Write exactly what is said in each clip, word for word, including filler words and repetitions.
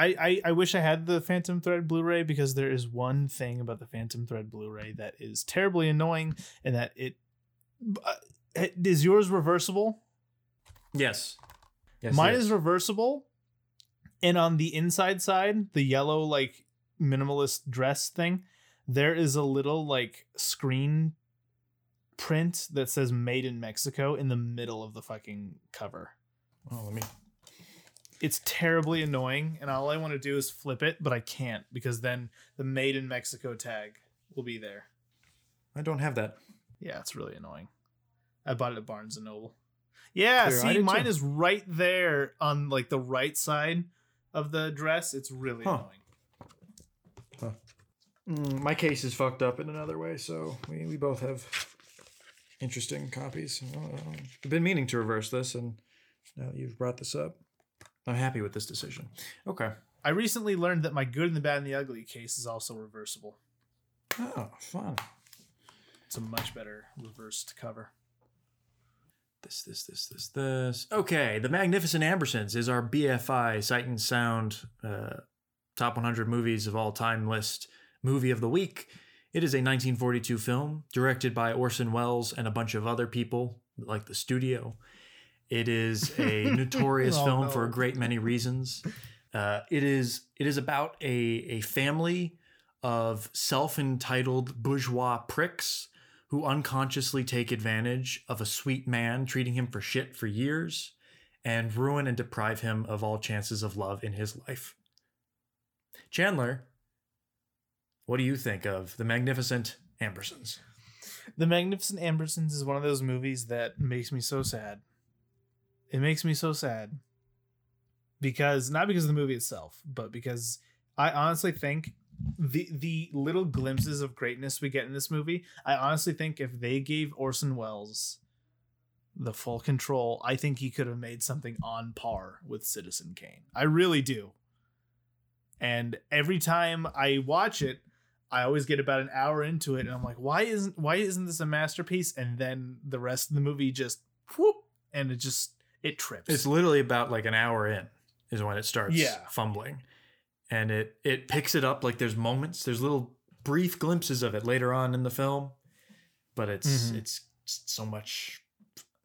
I, I, I wish I had the Phantom Thread Blu-ray, because there is one thing about the Phantom Thread Blu-ray that is terribly annoying, and that it uh, is yours reversible? Yes. yes Mine yes. is reversible. And on the inside side, the yellow, like, minimalist dress thing, there is a little, like, screen print that says Made in Mexico in the middle of the fucking cover. Oh, let me... It's terribly annoying, and all I want to do is flip it, but I can't, because then the Made in Mexico tag will be there. I don't have that. Yeah, it's really annoying. I bought it at Barnes and Noble. Yeah, Clear, see, mine too. Is right there on, like, the right side of the dress. It's really huh. annoying. Huh. Mm, my case is fucked up in another way, so we, we both have interesting copies. Uh, I've been meaning to reverse this, and now that you've brought this up, I'm happy with this decision. Okay. I recently learned that my Good, the Bad, and the Ugly case is also reversible. Oh, fun. It's a much better reversed cover. This, this, this, this, this. Okay. The Magnificent Ambersons is our B F I Sight and Sound uh, Top one hundred Movies of All Time list movie of the week. It is a nineteen forty-two film directed by Orson Welles and a bunch of other people, like the studio. It is a notorious oh, film no. for a great many reasons. Uh, it is it is about a, a family of self-entitled bourgeois pricks who unconsciously take advantage of a sweet man, treating him for shit for years, and ruin and deprive him of all chances of love in his life. Chandler, what do you think of The Magnificent Ambersons? The Magnificent Ambersons is one of those movies that makes me so sad. It makes me so sad because not because of the movie itself, but because I honestly think the the little glimpses of greatness we get in this movie, I honestly think if they gave Orson Welles the full control, I think he could have made something on par with Citizen Kane. I really do. And every time I watch it, I always get about an hour into it and I'm like, why isn't why isn't this a masterpiece? And then the rest of the movie just whoop, and it just It trips. It's literally about like an hour in is when it starts yeah. fumbling. And it it picks it up. Like there's moments, there's little brief glimpses of it later on in the film. But it's mm-hmm. it's so much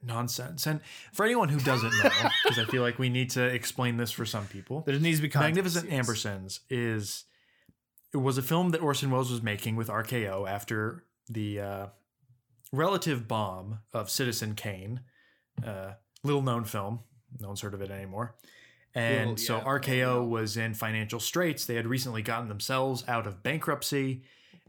nonsense. And for anyone who doesn't know, because I feel like we need to explain this for some people. There needs to be context. Magnificent yes. Ambersons is it was a film that Orson Welles was making with R K O after the uh, relative bomb of Citizen Kane. Uh Little known film. No one's heard of it anymore. And Little, so yeah. R K O was in financial straits. They had recently gotten themselves out of bankruptcy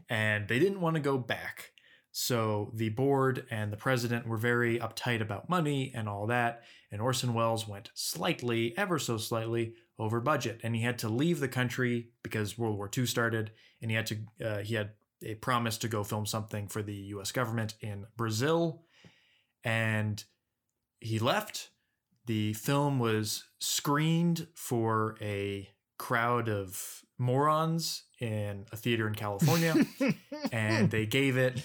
and they didn't want to go back. So the board and the president were very uptight about money and all that. And Orson Welles went slightly, ever so slightly, over budget. And he had to leave the country because World War Two started. And he had to uh, he had a promise to go film something for the U S government in Brazil. And he left. The film was screened for a crowd of morons in a theater in California, and they gave it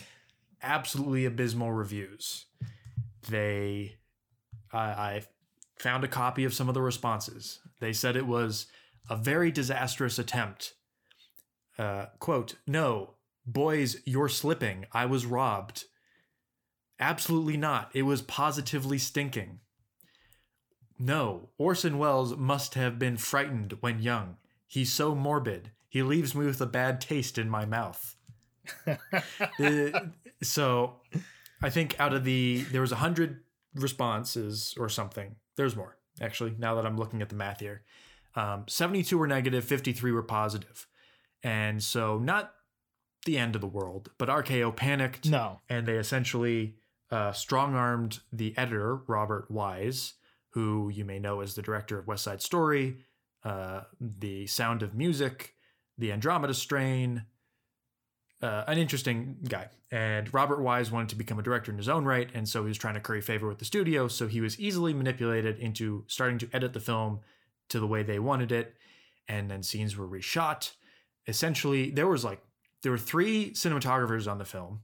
absolutely abysmal reviews. They, I, I found a copy of some of the responses. They said it was a very disastrous attempt. Uh, quote, "No, boys, you're slipping. I was robbed. Absolutely not. It was positively stinking. No, Orson Welles must have been frightened when young. He's so morbid. He leaves me with a bad taste in my mouth." uh, so I think out of the, there was a hundred responses or something. There's more, actually, now that I'm looking at the math here. Um, seventy-two were negative, fifty-three were positive. And so not the end of the world, but R K O panicked. No. And they essentially... Uh, strong-armed the editor, Robert Wise, who you may know as the director of West Side Story, uh, The Sound of Music, The Andromeda Strain, uh, an interesting guy. And Robert Wise wanted to become a director in his own right, and so he was trying to curry favor with the studio, so he was easily manipulated into starting to edit the film to the way they wanted it, and then scenes were reshot. Essentially, there was like, there were three cinematographers on the film,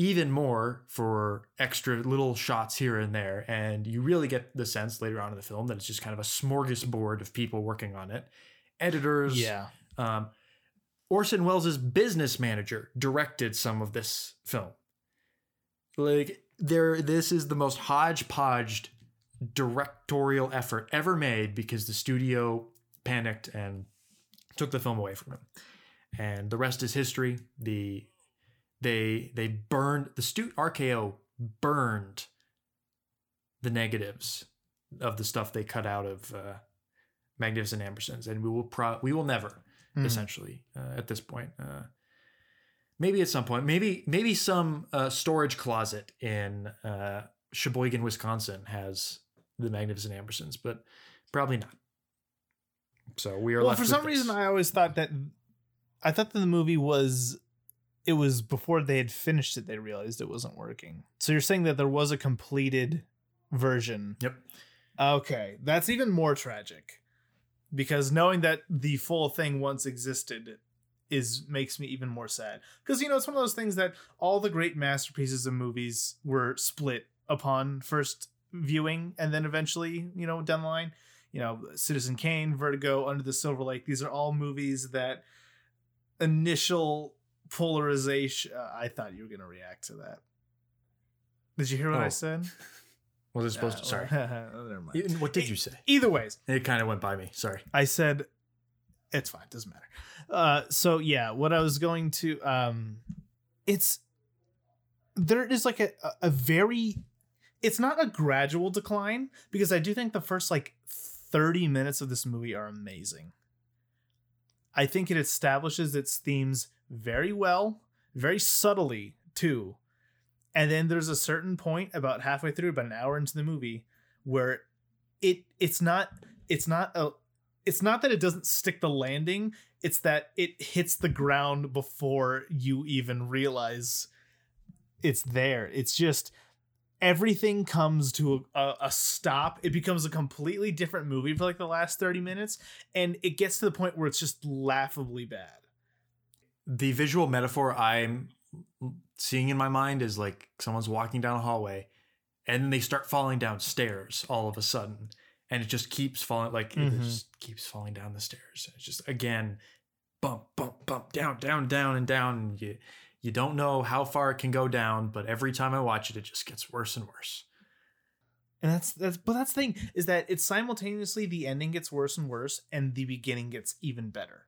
even more for extra little shots here and there. And you really get the sense later on in the film that it's just kind of a smorgasbord of people working on it. editors. Yeah. Um, Orson Welles' business manager directed some of this film. Like, there, this is the most hodgepodge directorial effort ever made because the studio panicked and took the film away from him. And the rest is history. The they they burned the stu- R K O burned the negatives of the stuff they cut out of uh, Magnificent Ambersons, and we will pro- we will never mm. essentially uh, at this point. Uh, maybe at some point, maybe maybe some uh, storage closet in uh, Sheboygan, Wisconsin has the Magnificent Ambersons, but probably not. So we are. Well, left for with some this. reason, I always thought that. I thought that the movie was, it was before they had finished it, they realized it wasn't working. So you're saying that there was a completed version. Yep. Okay. That's even more tragic, because knowing that the full thing once existed is makes me even more sad. Because, you know, it's one of those things that all the great masterpieces of movies were split upon first viewing, and then eventually, you know, down the line, you know, Citizen Kane, Vertigo, Under the Silver Lake. These are all movies that... Initial polarization. Uh, I thought you were going to react to that. Did you hear what oh. I said? Was it supposed uh, to? Sorry. Never mind. What did you say? Either ways. It kind of went by me. Sorry. I said, it's fine. It doesn't matter. Uh, so yeah, what I was going to, um, it's, there is like a, a very, it's not a gradual decline, because I do think the first like thirty minutes of this movie are amazing. I think it establishes its themes very well, very subtly, too. And then there's a certain point about halfway through, about an hour into the movie, where it it's not it's not a it's not that it doesn't stick the landing. It's that it hits the ground before you even realize it's there. It's just everything comes to a, a stop. It becomes a completely different movie for like the last thirty minutes. And it gets to the point where it's just laughably bad. The visual metaphor I'm seeing in my mind is like someone's walking down a hallway and they start falling down stairs all of a sudden. And it just keeps falling. Like mm-hmm. it just keeps falling down the stairs. It's just, again, bump, bump, bump, down, down, down, and down. And you, You don't know how far it can go down, but every time I watch it, it just gets worse and worse. And that's that's but that's the thing, is that it's simultaneously the ending gets worse and worse and the beginning gets even better.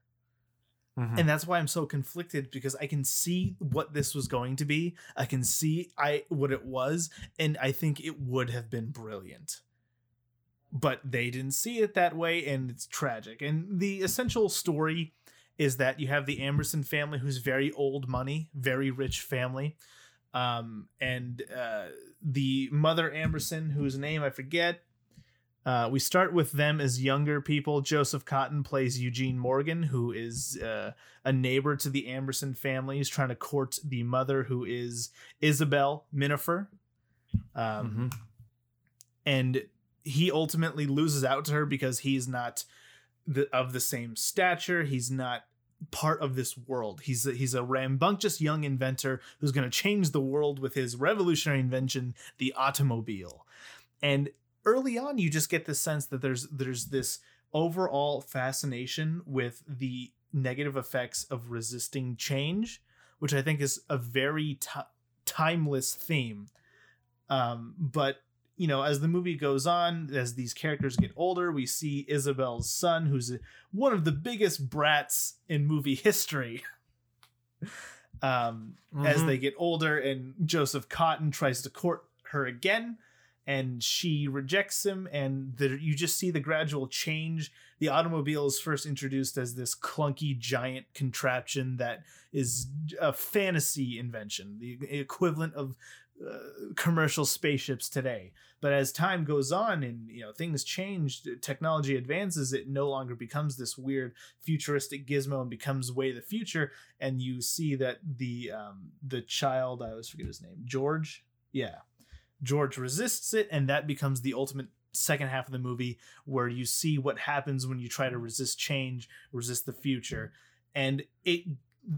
Mm-hmm. And that's why I'm so conflicted, because I can see what this was going to be. I can see I what it was, and I think it would have been brilliant. But they didn't see it that way, and it's tragic. And the essential story is that you have the Amberson family, who's very old money, very rich family. Um, and uh, the mother Amberson, whose name I forget. Uh, we start with them as younger people. Joseph Cotton plays Eugene Morgan, who is uh, a neighbor to the Amberson family. He's trying to court the mother, who is Isabel Minifer. Um, mm-hmm. And he ultimately loses out to her because he's not the, of the same stature. He's not part of this world. He's a, he's a rambunctious young inventor who's going to change the world with his revolutionary invention, the automobile. And early on, you just get the sense that there's there's this overall fascination with the negative effects of resisting change, which I think is a very t- timeless theme. Um, but you know, as the movie goes on, as these characters get older, we see Isabel's son, who's one of the biggest brats in movie history. Um, mm-hmm. As they get older, and Joseph Cotton tries to court her again, and she rejects him. And the, you just see the gradual change. The automobile is first introduced as this clunky giant contraption that is a fantasy invention, the equivalent of Uh, commercial spaceships today. But as time goes on and, you know, things change, technology advances, it no longer becomes this weird futuristic gizmo and becomes way of the future. And you see that the um the child, I always forget his name, George yeah George resists it, and that becomes the ultimate second half of the movie, where you see what happens when you try to resist change, resist the future. And it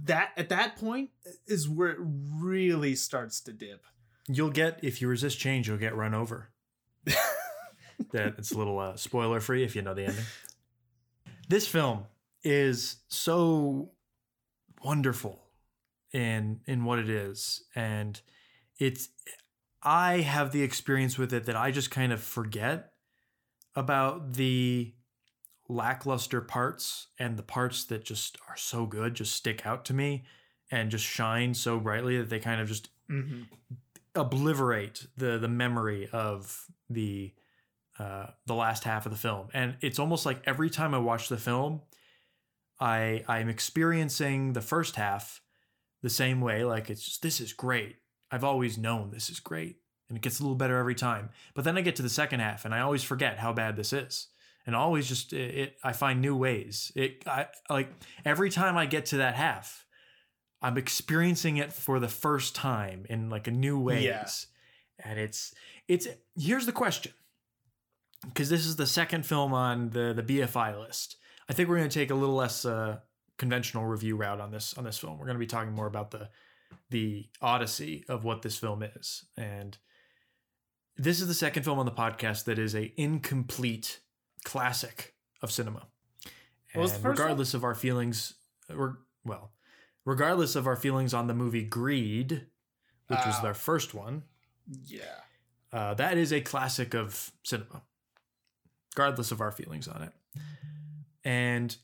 that at that point is where it really starts to dip. You'll get, if you resist change, you'll get run over. That it's a little uh, spoiler free if you know the ending. This film is so wonderful in in what it is. And it's, I have the experience with it that I just kind of forget about the lackluster parts, and the parts that just are so good just stick out to me and just shine so brightly that they kind of just mm-hmm. obliterate the the memory of the uh the last half of the film. And it's almost like every time I watch the film, I I'm experiencing the first half the same way. Like, it's just, this is great. I've always known this is great. And it gets a little better every time. But then I get to the second half and I always forget how bad this is. And always just it, it I find new ways. It I like every time I get to that half, I'm experiencing it for the first time in like a new ways. Yeah. And it's it's here's the question. Because this is the second film on the, the B F I list. I think we're going to take a little less uh, conventional review route on this on this film. We're going to be talking more about the the odyssey of what this film is. And this is the second film on the podcast that is a incomplete classic of cinema. And regardless one? of our feelings, or well, regardless of our feelings on the movie Greed, which uh, was their first one. Yeah. Uh, that is a classic of cinema, regardless of our feelings on it. And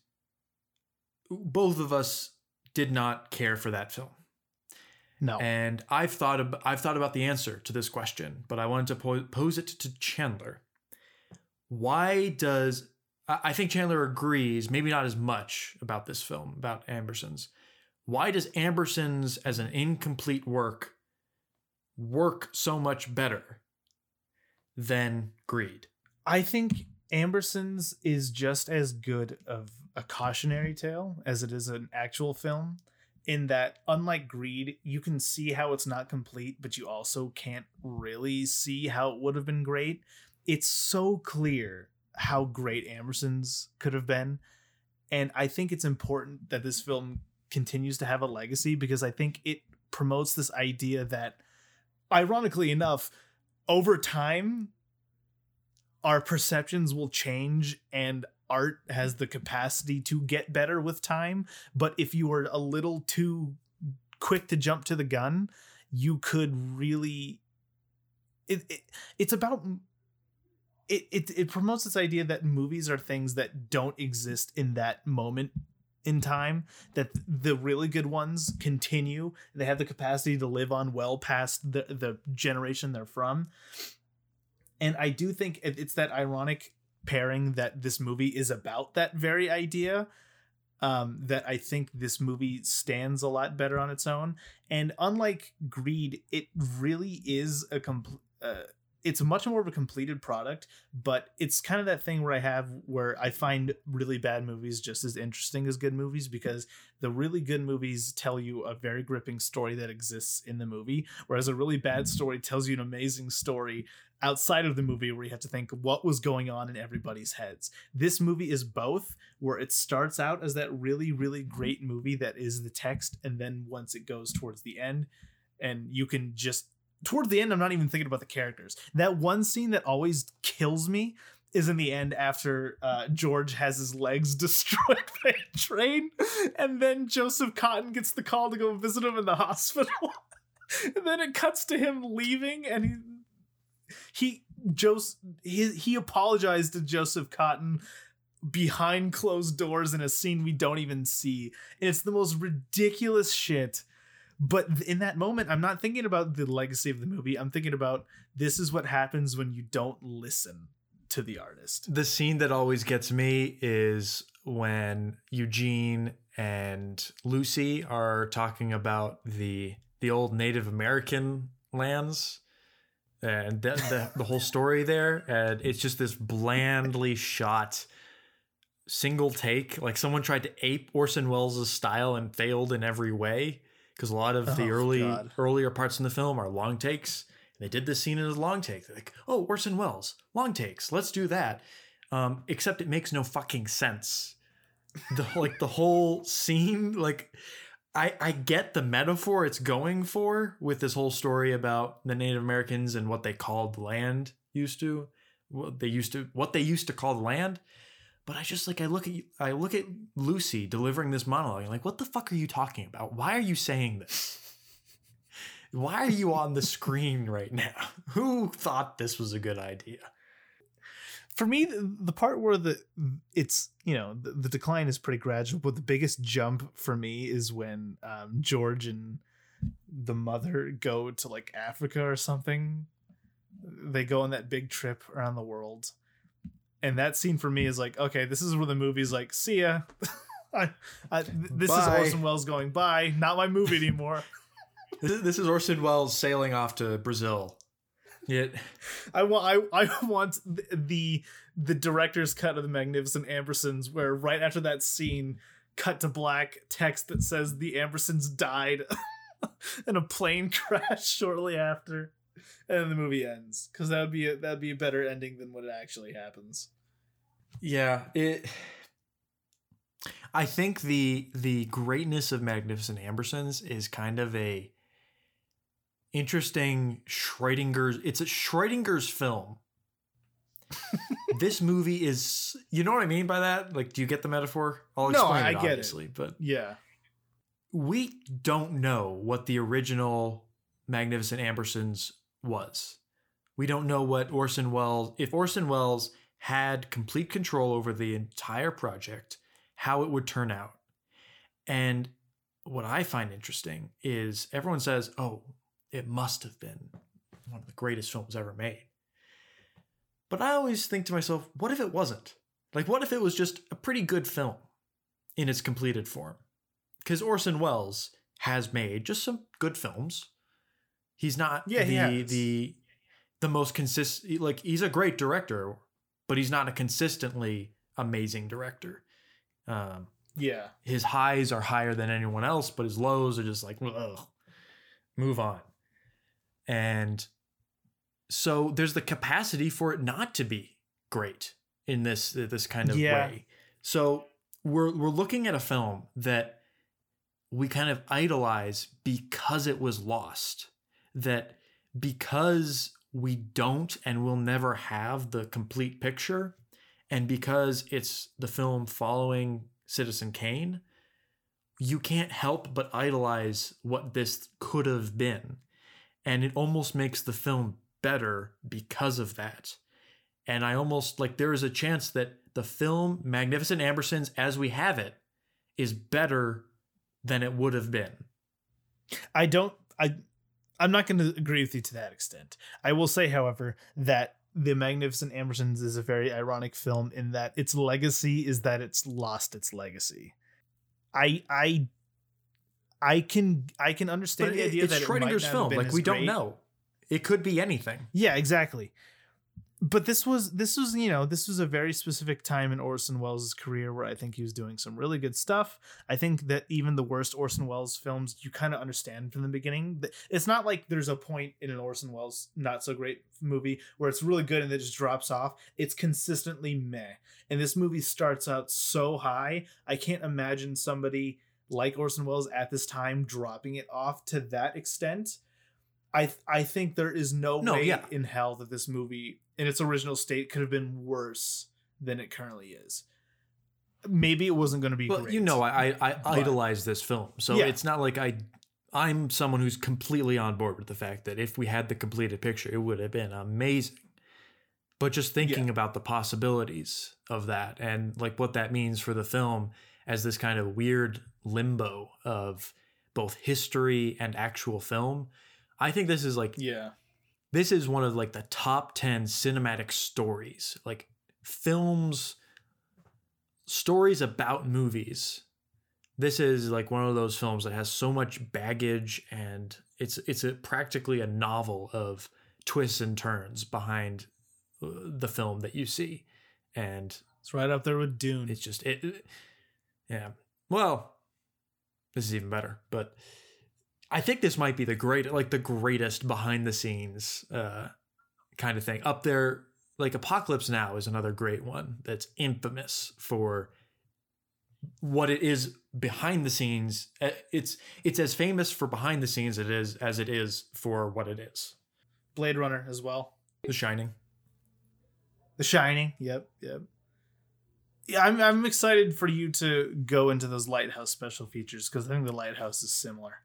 both of us did not care for that film. No. And I've thought ab- I've thought about the answer to this question, but I wanted to po- pose it to Chandler. Why does... I-, I think Chandler agrees, maybe not as much about this film, about Ambersons. Why does Ambersons as an incomplete work work so much better than Greed? I think Ambersons is just as good of a cautionary tale as it is an actual film, in that, unlike Greed, you can see how it's not complete, but you also can't really see how it would have been great. It's so clear how great Ambersons could have been. And I think it's important that this film continues to have a legacy, because I think it promotes this idea that, ironically enough, over time, our perceptions will change, and art has the capacity to get better with time. But if you were a little too quick to jump to the gun, you could really... It, it It's about... It, it it promotes this idea that movies are things that don't exist in that moment in time, that the really good ones continue. They have the capacity to live on well past the, the generation they're from. And I do think it's that ironic pairing that this movie is about that very idea, um, that I think this movie stands a lot better on its own. And unlike Greed, it really is a complete... Uh, it's much more of a completed product, but it's kind of that thing where I have where I find really bad movies just as interesting as good movies, because the really good movies tell you a very gripping story that exists in the movie, whereas a really bad story tells you an amazing story outside of the movie where you have to think what was going on in everybody's heads. This movie is both, where it starts out as that really, really great movie that is the text, and then once it goes towards the end, and you can just... Toward the end, I'm not even thinking about the characters. That one scene that always kills me is in the end, after uh, George has his legs destroyed by a train, and then Joseph Cotton gets the call to go visit him in the hospital. And then it cuts to him leaving, and he he Joseph he, he apologized to Joseph Cotton behind closed doors in a scene we don't even see. And it's the most ridiculous shit. But in that moment, I'm not thinking about the legacy of the movie. I'm thinking about, this is what happens when you don't listen to the artist. The scene that always gets me is when Eugene and Lucy are talking about the the old Native American lands and the, the, the whole story there. And it's just this blandly shot single take. Like, someone tried to ape Orson Welles' style and failed in every way. Because a lot of the oh, early God. earlier parts in the film are long takes. They did this scene as a long take. They're like, oh, Orson Welles, long takes. Let's do that. Um, except it makes no fucking sense. The like the whole scene, like I, I get the metaphor it's going for with this whole story about the Native Americans and what they called land used to. What they used to what they used to call land. But I just like I look at you, I look at Lucy delivering this monologue. I'm like, what the fuck are you talking about? Why are you saying this? Why are you on the screen right now? Who thought this was a good idea? For me, the part where the it's, you know, the, the decline is pretty gradual, but the biggest jump for me is when um, George and the mother go to like Africa or something. They go on that big trip around the world. And that scene for me is like, okay, this is where the movie's like, see ya. I, I, this bye. Is Orson Welles going, bye, not my movie anymore. This is Orson Welles sailing off to Brazil. Yet I want I, I want the the director's cut of The Magnificent Ambersons, where right after that scene, cut to black, text that says the Ambersons died in a plane crash shortly after, and then the movie ends, because that would be a, that'd be a better ending than what it actually happens. Yeah, it. I think the the greatness of Magnificent Ambersons is kind of a. Interesting Schrodinger's it's a Schrodinger's film. This movie is, you know what I mean by that? Like, do you get the metaphor? I'll explain. No, I, it, I get obviously, it. But yeah, we don't know what the original Magnificent Ambersons was. We don't know what Orson Welles, if Orson Welles had complete control over the entire project, how it would turn out. And what I find interesting is everyone says, oh, it must have been one of the greatest films ever made. But I always think to myself, what if it wasn't? Like, what if it was just a pretty good film in its completed form? Because Orson Welles has made just some good films. He's not yeah, the, he the the most consistent, like, he's a great director, but he's not a consistently amazing director. Um, yeah. His highs are higher than anyone else, but his lows are just like, ugh, move on. And so there's the capacity for it not to be great in this this kind of yeah. way. So we're we're looking at a film that we kind of idolize because it was lost, that because we don't and will never have the complete picture, and because it's the film following Citizen Kane, you can't help but idolize what this could have been. And it almost makes the film better because of that. And I almost, like, there is a chance that the film Magnificent Ambersons as we have it is better than it would have been. I don't, I, I'm not going to agree with you to that extent. I will say, however, that The Magnificent Ambersons is a very ironic film in that its legacy is that it's lost its legacy. I, I, I can I can understand but the idea it's that it's Schrodinger's it film. Like, we don't great. know. It could be anything. Yeah, exactly. But this was this was, you know, this was a very specific time in Orson Welles' career where I think he was doing some really good stuff. I think that even the worst Orson Welles films, you kind of understand from the beginning. It's not like there's a point in an Orson Welles not so great movie where it's really good and it just drops off. It's consistently meh. And this movie starts out so high. I can't imagine somebody like Orson Welles at this time dropping it off to that extent. I th- I think there is no, no way yeah. in hell that this movie in its original state could have been worse than it currently is. Maybe it wasn't going to be well, great. You know, I I, I idolize this film. So yeah. It's not like I I'm someone who's completely on board with the fact that if we had the completed picture, it would have been amazing. But just thinking yeah. about the possibilities of that and like what that means for the film as this kind of weird limbo of both history and actual film. I think this is like, yeah, this is one of like the top ten cinematic stories, like films, stories about movies. This is like one of those films that has so much baggage, and it's, it's a, practically a novel of twists and turns behind the film that you see. And it's right up there with Dune. It's just, it, it yeah. Well, this is even better, but I think this might be the great, like the greatest behind the scenes uh, kind of thing up there. Like Apocalypse Now is another great one that's infamous for what it is behind the scenes. It's it's as famous for behind the scenes it is as it is for what it is. Blade Runner as well. The Shining. The Shining. Yep. Yep. Yeah, I'm I'm excited for you to go into those Lighthouse special features, because I think the Lighthouse is similar.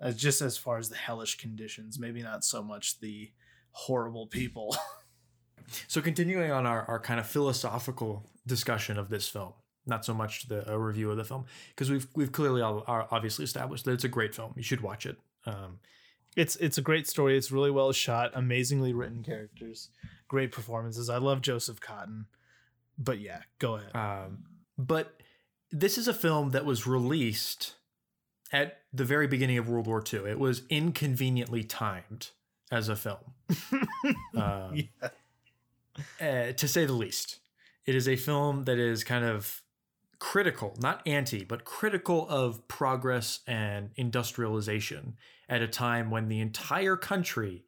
As just as far as the hellish conditions, maybe not so much the horrible people. So continuing on our, our kind of philosophical discussion of this film, not so much the a review of the film, because we've we've clearly all, are obviously established that it's a great film. You should watch it. Um, it's it's a great story. It's really well shot, amazingly written characters, great performances. I love Joseph Cotton. But yeah, go ahead. Um, but this is a film that was released at the very beginning of World War Two. It was inconveniently timed as a film, um, yeah. uh, to say the least. It is a film that is kind of critical, not anti, but critical of progress and industrialization at a time when the entire country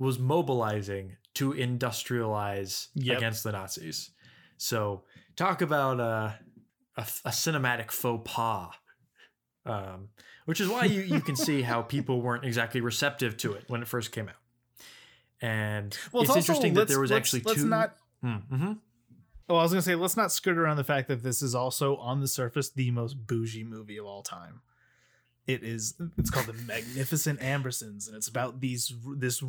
was mobilizing to industrialize yep. against the Nazis. So talk about a, a, a cinematic faux pas. Um, which is why you, you can see how people weren't exactly receptive to it when it first came out. And well, it's, it's also, interesting that there was let's, actually let's two. Not, mm-hmm. Well, I was going to say, let's not skirt around the fact that this is also, on the surface, the most bougie movie of all time. It is. It's called The Magnificent Ambersons, and it's about these this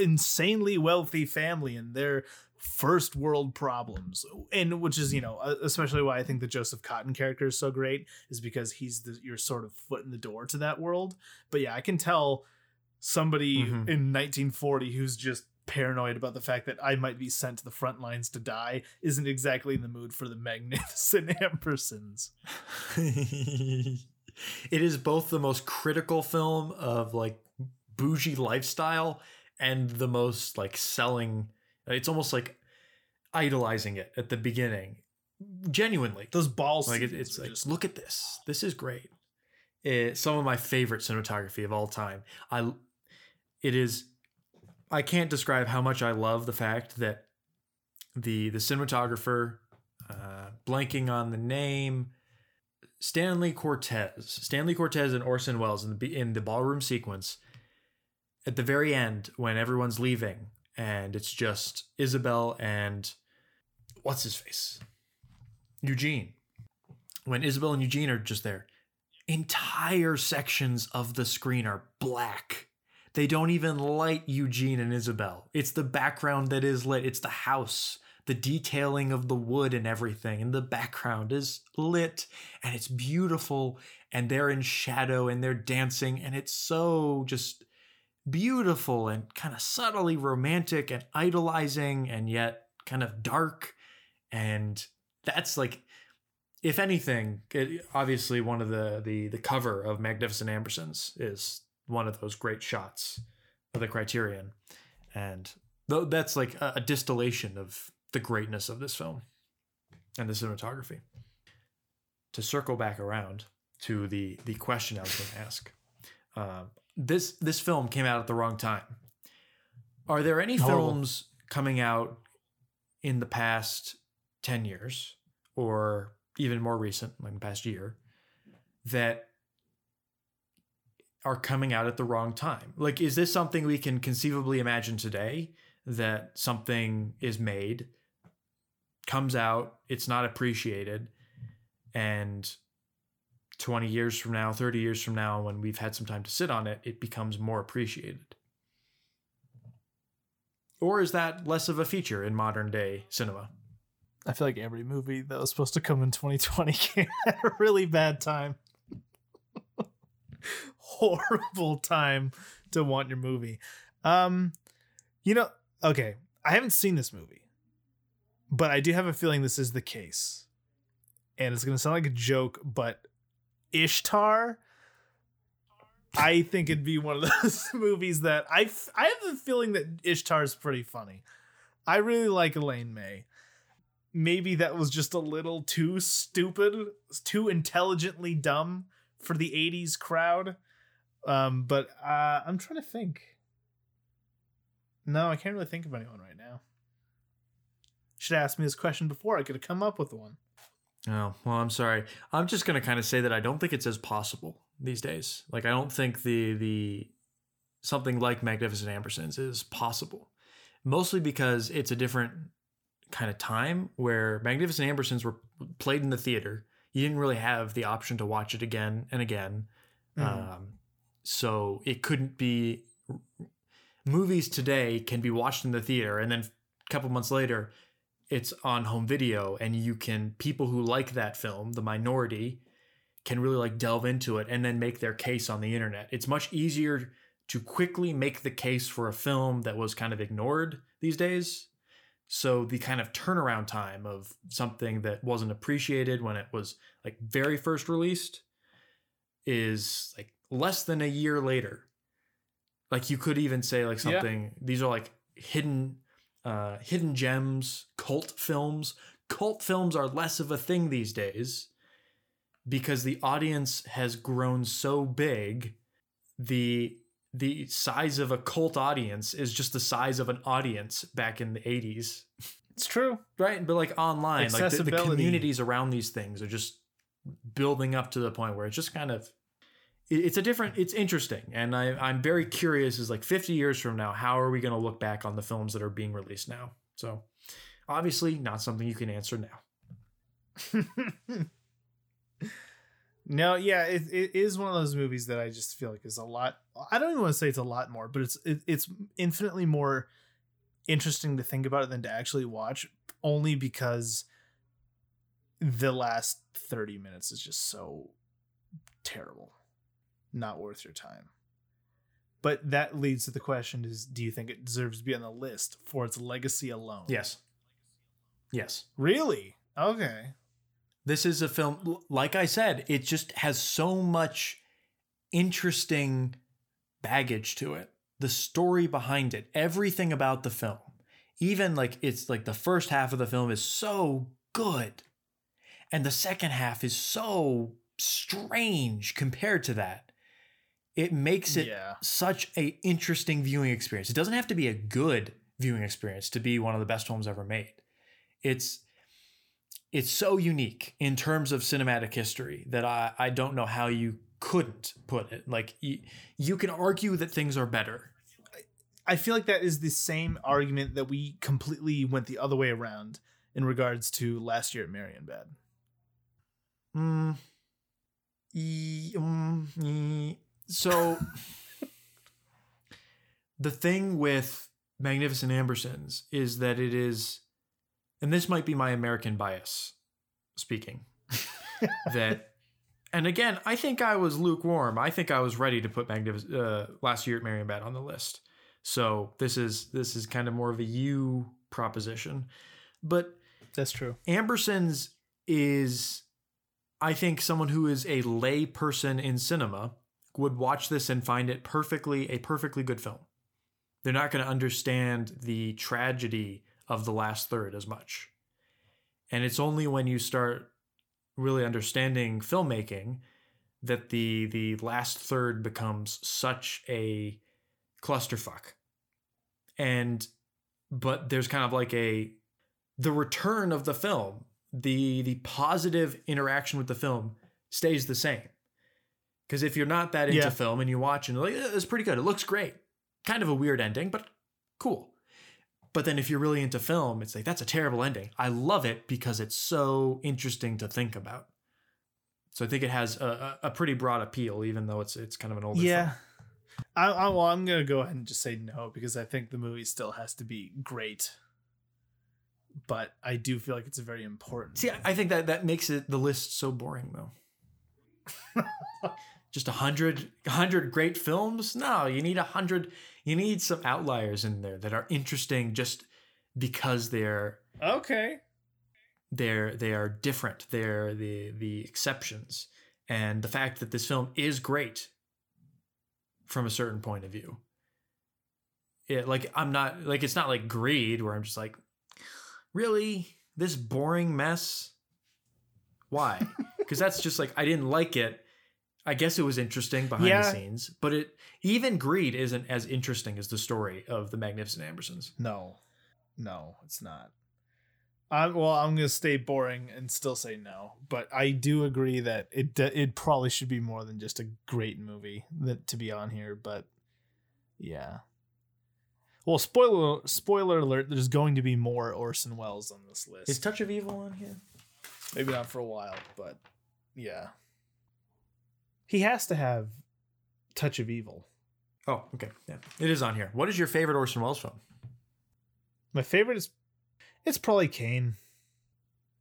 insanely wealthy family and their first world problems, and which is, you know, especially why I think the Joseph Cotton character is so great, is because he's the, your sort of foot in the door to that world. But yeah, I can tell somebody mm-hmm. in nineteen forty who's just paranoid about the fact that I might be sent to the front lines to die isn't exactly in the mood for The Magnificent Ambersons. It is both the most critical film of like bougie lifestyle and the most like selling. It's almost like idolizing it at the beginning. Genuinely. Those balls. Like it, it's like, just... look at this. This is great. It's some of my favorite cinematography of all time. I, it is, I can't describe how much I love the fact that the, the cinematographer, uh, blanking on the name, Stanley Cortez, Stanley Cortez and Orson Welles in the, in the ballroom sequence at the very end when everyone's leaving. And it's just Isabel and what's his face? Eugene. When Isabel and Eugene are just there, entire sections of the screen are black. They don't even light Eugene and Isabel. It's the background that is lit. It's the house, the detailing of the wood and everything. And the background is lit and it's beautiful. And they're in shadow and they're dancing. And it's so just... beautiful and kind of subtly romantic and idolizing and yet kind of dark. And that's like, if anything, it, obviously one of the, the, the cover of Magnificent Ambersons is one of those great shots of the Criterion. And th- that's like a, a distillation of the greatness of this film and the cinematography. To circle back around to the, the question I was going to ask, um, This this film came out at the wrong time. Are there any Horrible. films coming out in the past ten years or even more recent, like the past year, that are coming out at the wrong time? Like, is this something we can conceivably imagine today, that something is made, comes out, it's not appreciated, and... twenty years from now, thirty years from now, when we've had some time to sit on it, it becomes more appreciated? Or is that less of a feature in modern day cinema? I feel like every movie that was supposed to come in twenty twenty came at a really bad time. Horrible time to want your movie. Um, you know, okay, I haven't seen this movie, but I do have a feeling this is the case. And it's going to sound like a joke, but Ishtar, I think it'd be one of those movies that I I have the feeling that Ishtar is pretty funny. I really like Elaine May. Maybe that was just a little too stupid, too intelligently dumb for the eighties crowd. Um, but uh, I'm trying to think. No, I can't really think of anyone right now. Should have asked me this question before. I could have come up with one. Oh, well, I'm sorry. I'm just going to kind of say that I don't think it's as possible these days. Like, I don't think the the something like Magnificent Ambersons is possible, mostly because it's a different kind of time where Magnificent Ambersons were played in the theater. You didn't really have the option to watch it again and again. Mm. Um, so it couldn't be... Movies today can be watched in the theater, and then a couple months later, it's on home video, and you can... People who like that film, the minority, can really like delve into it and then make their case on the internet. It's much easier to quickly make the case for a film that was kind of ignored these days. So the kind of turnaround time of something that wasn't appreciated when it was like very first released is like less than a year later. Like you could even say like something, yeah. These are like hidden, uh, hidden gems, cult films. Cult films are less of a thing these days because the audience has grown so big. The, the size of a cult audience is just the size of an audience back in the eighties. It's true. Right. But like online, like the, the communities around these things are just building up to the point where it's just kind of, it's a different, it's interesting. And I, I'm very curious is like fifty years from now, how are we going to look back on the films that are being released now? So obviously not something you can answer now. No, yeah, it, it is one of those movies that I just feel like is a lot. I don't even want to say it's a lot more, but it's it, it's infinitely more interesting to think about it than to actually watch, only because the last thirty minutes is just so terrible. Not worth your time. But that leads to the question is, do you think it deserves to be on the list for its legacy alone? Yes. Yes. Really? Okay. This is a film, like I said, it just has so much interesting baggage to it. The story behind it, everything about the film, even like it's like the first half of the film is so good. And the second half is so strange compared to that. It makes it yeah. such an interesting viewing experience. It doesn't have to be a good viewing experience to be one of the best films ever made. It's... It's so unique in terms of cinematic history that I, I don't know how you couldn't put it. Like, you, you can argue that things are better. I feel like that is the same argument that we completely went the other way around in regards to Last Year at Marienbad. Mm. E, um, e. So, the thing with Magnificent Ambersons is that it is... And this might be my American bias speaking that. And again, I think I was lukewarm. I think I was ready to put Magnific- uh, Last Year at Marienbad on the list. So this is this is kind of more of a you proposition. But that's true. Ambersons is, I think, someone who is a lay person in cinema would watch this and find it perfectly a perfectly good film. They're not going to understand the tragedy of the last third as much. And it's only when you start really understanding filmmaking that the the last third becomes such a clusterfuck. And but there's kind of like a the return of the film, the the positive interaction with the film stays the same. Because if you're not that into yeah. film and you watch and like, it's pretty good, it looks great. Kind of a weird ending, but cool. But then if you're really into film, it's like, that's a terrible ending. I love it because it's so interesting to think about. So I think it has a, a pretty broad appeal, even though it's it's kind of an older yeah. film. I, I, well, I'm going to go ahead and just say no, because I think the movie still has to be great. But I do feel like it's a very important See, thing. I think that, that makes it the list so boring, though. Just a hundred, hundred great films? No, you need a hundred. You need some outliers in there that are interesting, just because they're okay. They're they are different. They're the the exceptions, and the fact that this film is great from a certain point of view. Yeah, like I'm not like it's not like Greed, where I'm just like, really, this boring mess. Why? Because that's just like I didn't like it. I guess it was interesting behind yeah. the scenes, but it even Greed isn't as interesting as the story of the Magnificent Ambersons. No, no, it's not. I'm, well, I'm going to stay boring and still say no, but I do agree that it it probably should be more than just a great movie that to be on here. But yeah, Well, spoiler spoiler alert, there's going to be more Orson Welles on this list. Is Touch of Evil on here? Maybe not for a while, but yeah. He has to have Touch of Evil. Oh, okay. Yeah, it is on here. What is your favorite Orson Welles film? My favorite is, it's probably Kane.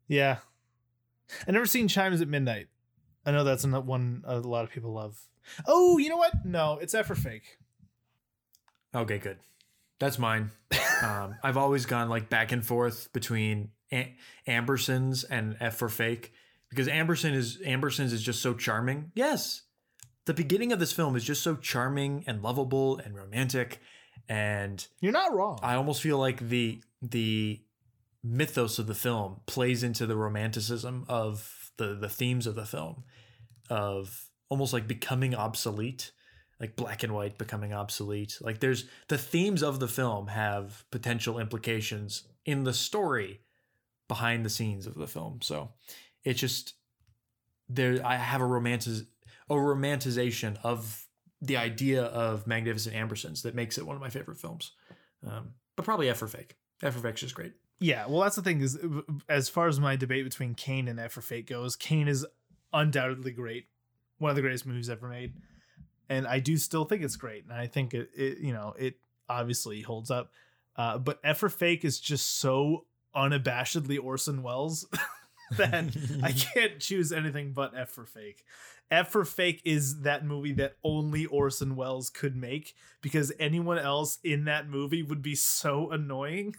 Yeah. I've never seen Chimes at Midnight. I know that's another one a lot of people love. Oh, you know what? No, it's F for Fake. Okay, good. That's mine. um, I've always gone like back and forth between Am- Ambersons and F for Fake because Amberson is Ambersons is just so charming. Yes. The beginning of this film is just so charming and lovable and romantic. And you're not wrong. I almost feel like the the mythos of the film plays into the romanticism of the, the themes of the film, of almost like becoming obsolete, like black and white becoming obsolete. Like there's the themes of the film have potential implications in the story behind the scenes of the film. So it's just there. I have a romantic, a romanticization of the idea of Magnificent Ambersons that makes it one of my favorite films. Um, but probably F for Fake. F for Fake's just great. Yeah, well, that's the thing is, as far as my debate between Kane and F for Fake goes, Kane is undoubtedly great. One of the greatest movies ever made. And I do still think it's great. And I think it, it you know, it obviously holds up. Uh, but F for Fake is just so unabashedly Orson Welles that I can't choose anything but F for Fake. F for Fake is that movie that only Orson Welles could make because anyone else in that movie would be so annoying.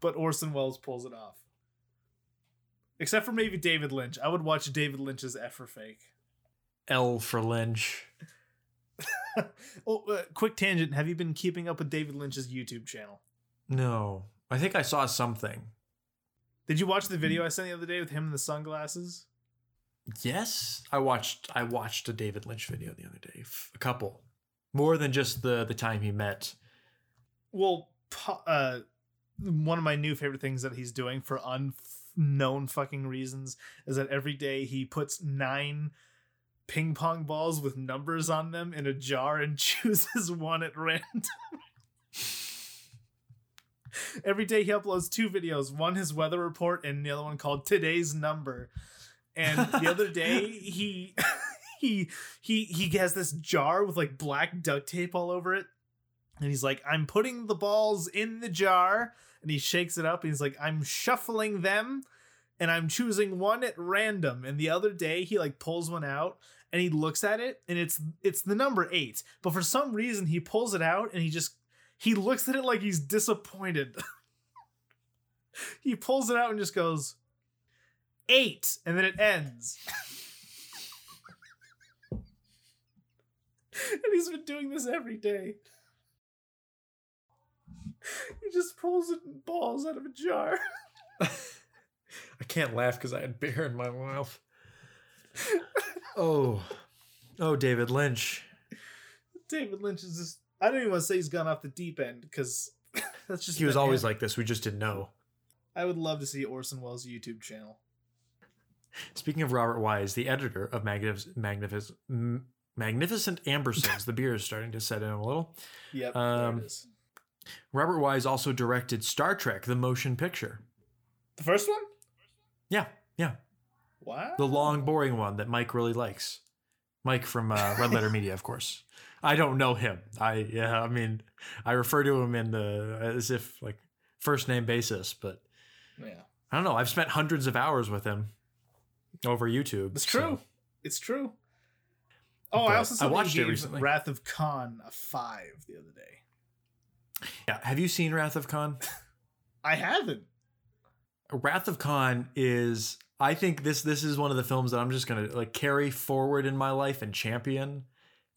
But Orson Welles pulls it off. Except for maybe David Lynch. I would watch David Lynch's F for Fake. L for Lynch. oh, uh, quick tangent. Have you been keeping up with David Lynch's YouTube channel? No. I think I saw something. Did you watch the video I sent the other day with him and the sunglasses? Yes. I watched I watched a David Lynch video the other day. A couple. More than just the, the time he met. Well, uh, one of my new favorite things that he's doing for unknown fucking reasons is that every day he puts nine ping pong balls with numbers on them in a jar and chooses one at random. Every day he uploads two videos, one his weather report and the other one called Today's Number. And the other day he he he he has this jar with like black duct tape all over it. And he's like, I'm putting the balls in the jar. And he shakes it up and he's like, I'm shuffling them. And I'm choosing one at random. And the other day he like pulls one out and he looks at it and it's it's the number eight. But for some reason he pulls it out and he just he looks at it like he's disappointed. He pulls it out and just goes eight. And then it ends. And he's been doing this every day. He just pulls balls out of a jar. I can't laugh because I had beer in my mouth. Oh. Oh, David Lynch. David Lynch is just... I don't even want to say he's gone off the deep end because that's just... He was always like this. We just didn't know. I would love to see Orson Welles' YouTube channel. Speaking of Robert Wise, the editor of Magnific- Magnific- M- Magnificent Ambersons, the beer is starting to set in a little. Yep, um, there it is. Robert Wise also directed Star Trek: The Motion Picture. The first one? Yeah, yeah. Wow. The long, boring one that Mike really likes. Mike from uh, Red Letter Media, of course. I don't know him. I yeah. I mean, I refer to him in the as if like first name basis, but yeah. I don't know. I've spent hundreds of hours with him over YouTube. It's true. So. It's true. Oh, but I also saw I watched it recently. Wrath of Khan a five the other day. Yeah. Have you seen Wrath of Khan? I haven't. Wrath of Khan is, I think this this is one of the films that I'm just going to like carry forward in my life and champion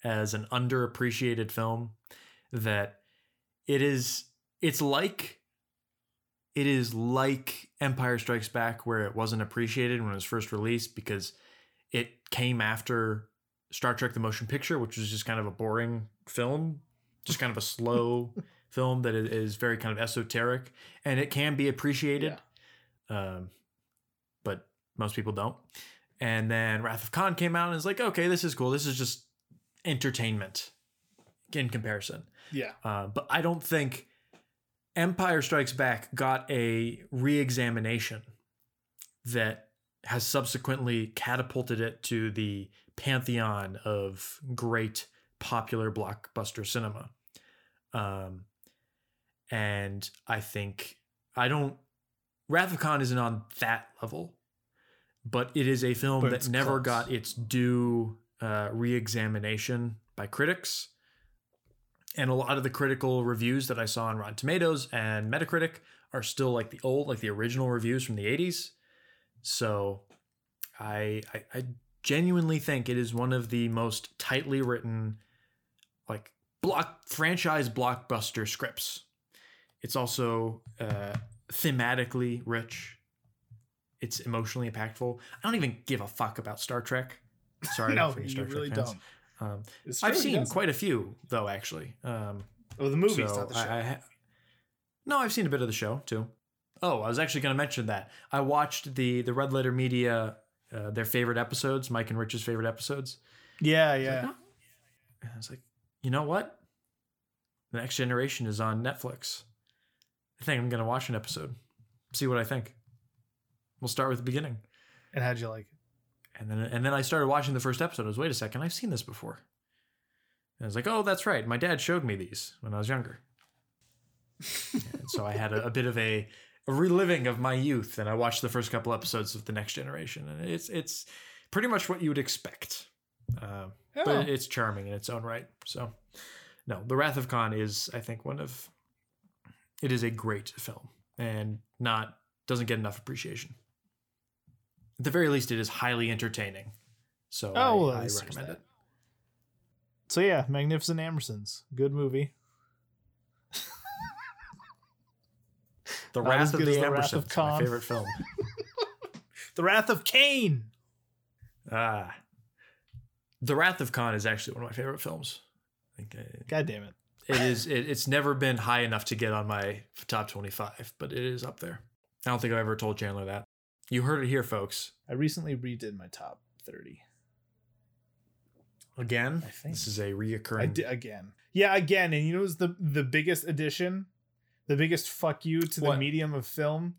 as an underappreciated film that it is, it's like, it is like Empire Strikes Back where it wasn't appreciated when it was first released because it came after Star Trek: The Motion Picture, which was just kind of a boring film, just kind of a slow film that is very kind of esoteric and it can be appreciated. Yeah. Um, but most people don't. And then Wrath of Khan came out and it's like, okay, this is cool. This is just entertainment. in comparison. Yeah. Uh, but I don't think Empire Strikes Back got a re-examination that has subsequently catapulted it to the pantheon of great popular blockbuster cinema. Um, and I think I don't, Wrath of Khan isn't on that level, but it is a film but that never close. got its due uh, re-examination by critics. And a lot of the critical reviews that I saw on Rotten Tomatoes and Metacritic are still like the old, like the original reviews from the eighties. So I, I, I genuinely think it is one of the most tightly written, like block franchise blockbuster scripts. It's also uh, thematically rich. It's emotionally impactful. I don't even give a fuck about Star Trek. Sorry, no, for you Star Trek really fans. Don't. Um, I've seen doesn't. quite a few though, actually. Um, oh, the movies, so not the show. I, I ha- no, I've seen a bit of the show too. Oh, I was actually going to mention that I watched the the Red Letter Media, uh, their favorite episodes, Mike and Rich's favorite episodes. Yeah, yeah. I was like, oh. I was like, you know what? The Next Generation is on Netflix. I think I'm going to watch an episode, see what I think. We'll start with the beginning. And how'd you like it? And then and then I started watching the first episode. I was, wait a second, I've seen this before. And I was like, oh, that's right. My dad showed me these when I was younger. And so I had a, a bit of a, a reliving of my youth. And I watched the first couple episodes of The Next Generation. And it's it's pretty much what you would expect. Uh, yeah. But it's charming in its own right. So, no, The Wrath of Khan is, I think, one of... It is a great film. And not doesn't get enough appreciation. At the very least, it is highly entertaining. So oh, I, well, I recommend it. So yeah, Magnificent Ambersons. Good movie. The Wrath of the Ambersons, my favorite film. The Wrath of Kane. Ah. The Wrath of Khan is actually one of my favorite films. I think I, God damn it. It is it, it's never been high enough to get on my top twenty-five, but it is up there. I don't think I've ever told Chandler that. You heard it here, folks. I recently redid my top thirty. Again? I think. This is a reoccurring... I did, again. Yeah, again. And you know what's the, the biggest addition? The biggest fuck you to what? the medium of film?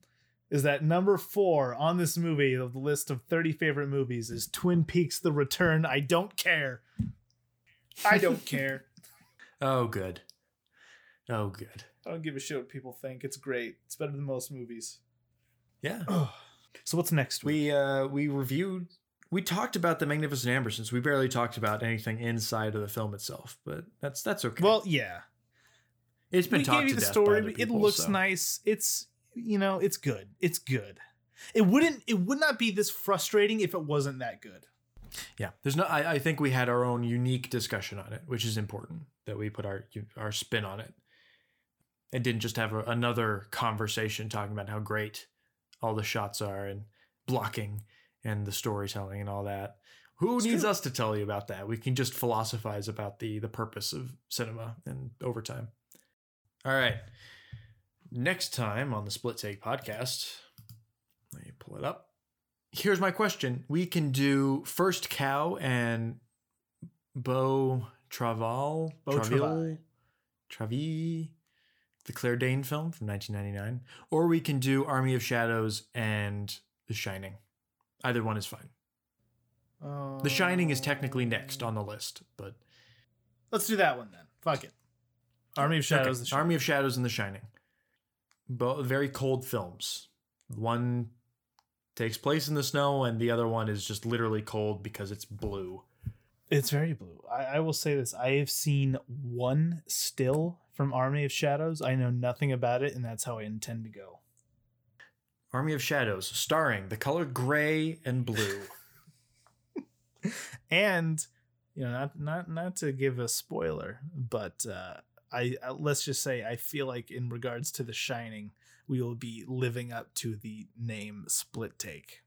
Is that number four on this movie, of the list of thirty favorite movies, is Twin Peaks The Return. I don't care. I don't care. Oh, good. Oh, good. I don't give a shit what people think. It's great. It's better than most movies. Yeah. So what's next week? We uh, we reviewed, we talked about The Magnificent Ambersons. We barely talked about anything inside of the film itself, but that's that's okay. Well, yeah, it's been we talked gave you to the death story. By people, it looks so. nice. It's you know, it's good. It's good. It wouldn't. It would not be this frustrating if it wasn't that good. Yeah, there's no. I, I think we had our own unique discussion on it, which is important that we put our our spin on it, and didn't just have a, another conversation talking about how great all the shots are and blocking and the storytelling and all that. Who it's needs true. us to tell you about that? We can just philosophize about the, the purpose of cinema and over time. All right. Next time on the Split Take podcast, let me pull it up. Here's my question. We can do First Cow and Beau Travail, Beau Travail, Travail. The Claire Danes film from nineteen ninety-nine, or we can do Army of Shadows and The Shining. Either one is fine. Uh, The Shining is technically next on the list, but let's do that one then. Fuck it. Army of Shadows. Okay. The Shining. Army of Shadows and The Shining. Both very cold films. One takes place in the snow, and the other one is just literally cold because it's blue. It's very blue. I, I will say this. I have seen one still from Army of Shadows. I know nothing about it, and that's how I intend to go. Army of Shadows, starring the color gray and blue. And, you know, not not not to give a spoiler, but uh, I uh, let's just say I feel like in regards to The Shining, we will be living up to the name Split Take.